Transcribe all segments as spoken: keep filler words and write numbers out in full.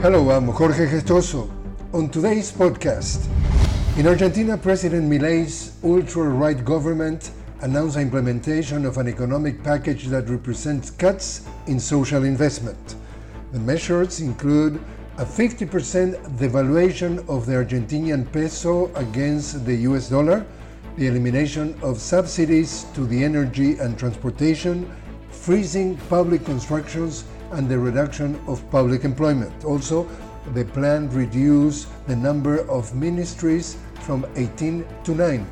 Hello, I'm Jorge Gestoso. On today's podcast, in Argentina, President Milei's ultra-right government announced the implementation of an economic package that represents cuts in social investment. The measures include a fifty percent devaluation of the Argentinian peso against the U S dollar, the elimination of subsidies to the energy and transportation, freezing public constructions, and the reduction of public employment. Also, the plan reduced the number of ministries from eighteen to nine.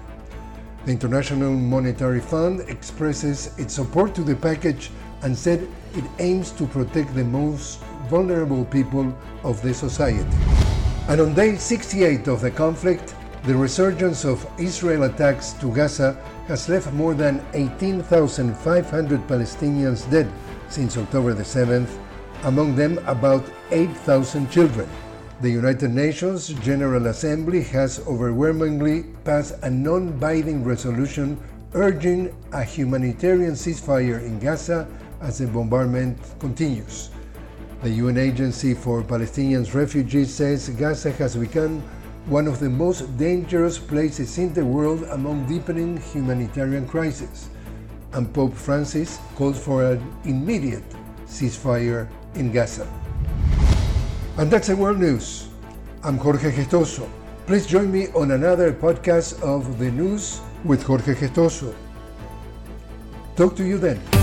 The International Monetary Fund expresses its support to the package and said it aims to protect the most vulnerable people of the society. And on day sixty-eight of the conflict, the resurgence of Israel attacks to Gaza has left more than eighteen thousand five hundred Palestinians dead since October the seventh, among them about eight thousand children. The United Nations General Assembly has overwhelmingly passed a non-binding resolution urging a humanitarian ceasefire in Gaza as the bombardment continues. The U N Agency for Palestinian Refugees says Gaza has become one of the most dangerous places in the world among deepening humanitarian crises. And Pope Francis calls for an immediate ceasefire in Gaza. And that's the world news. I'm Jorge Gestoso. Please join me on another podcast of The News with Jorge Gestoso. Talk to you then.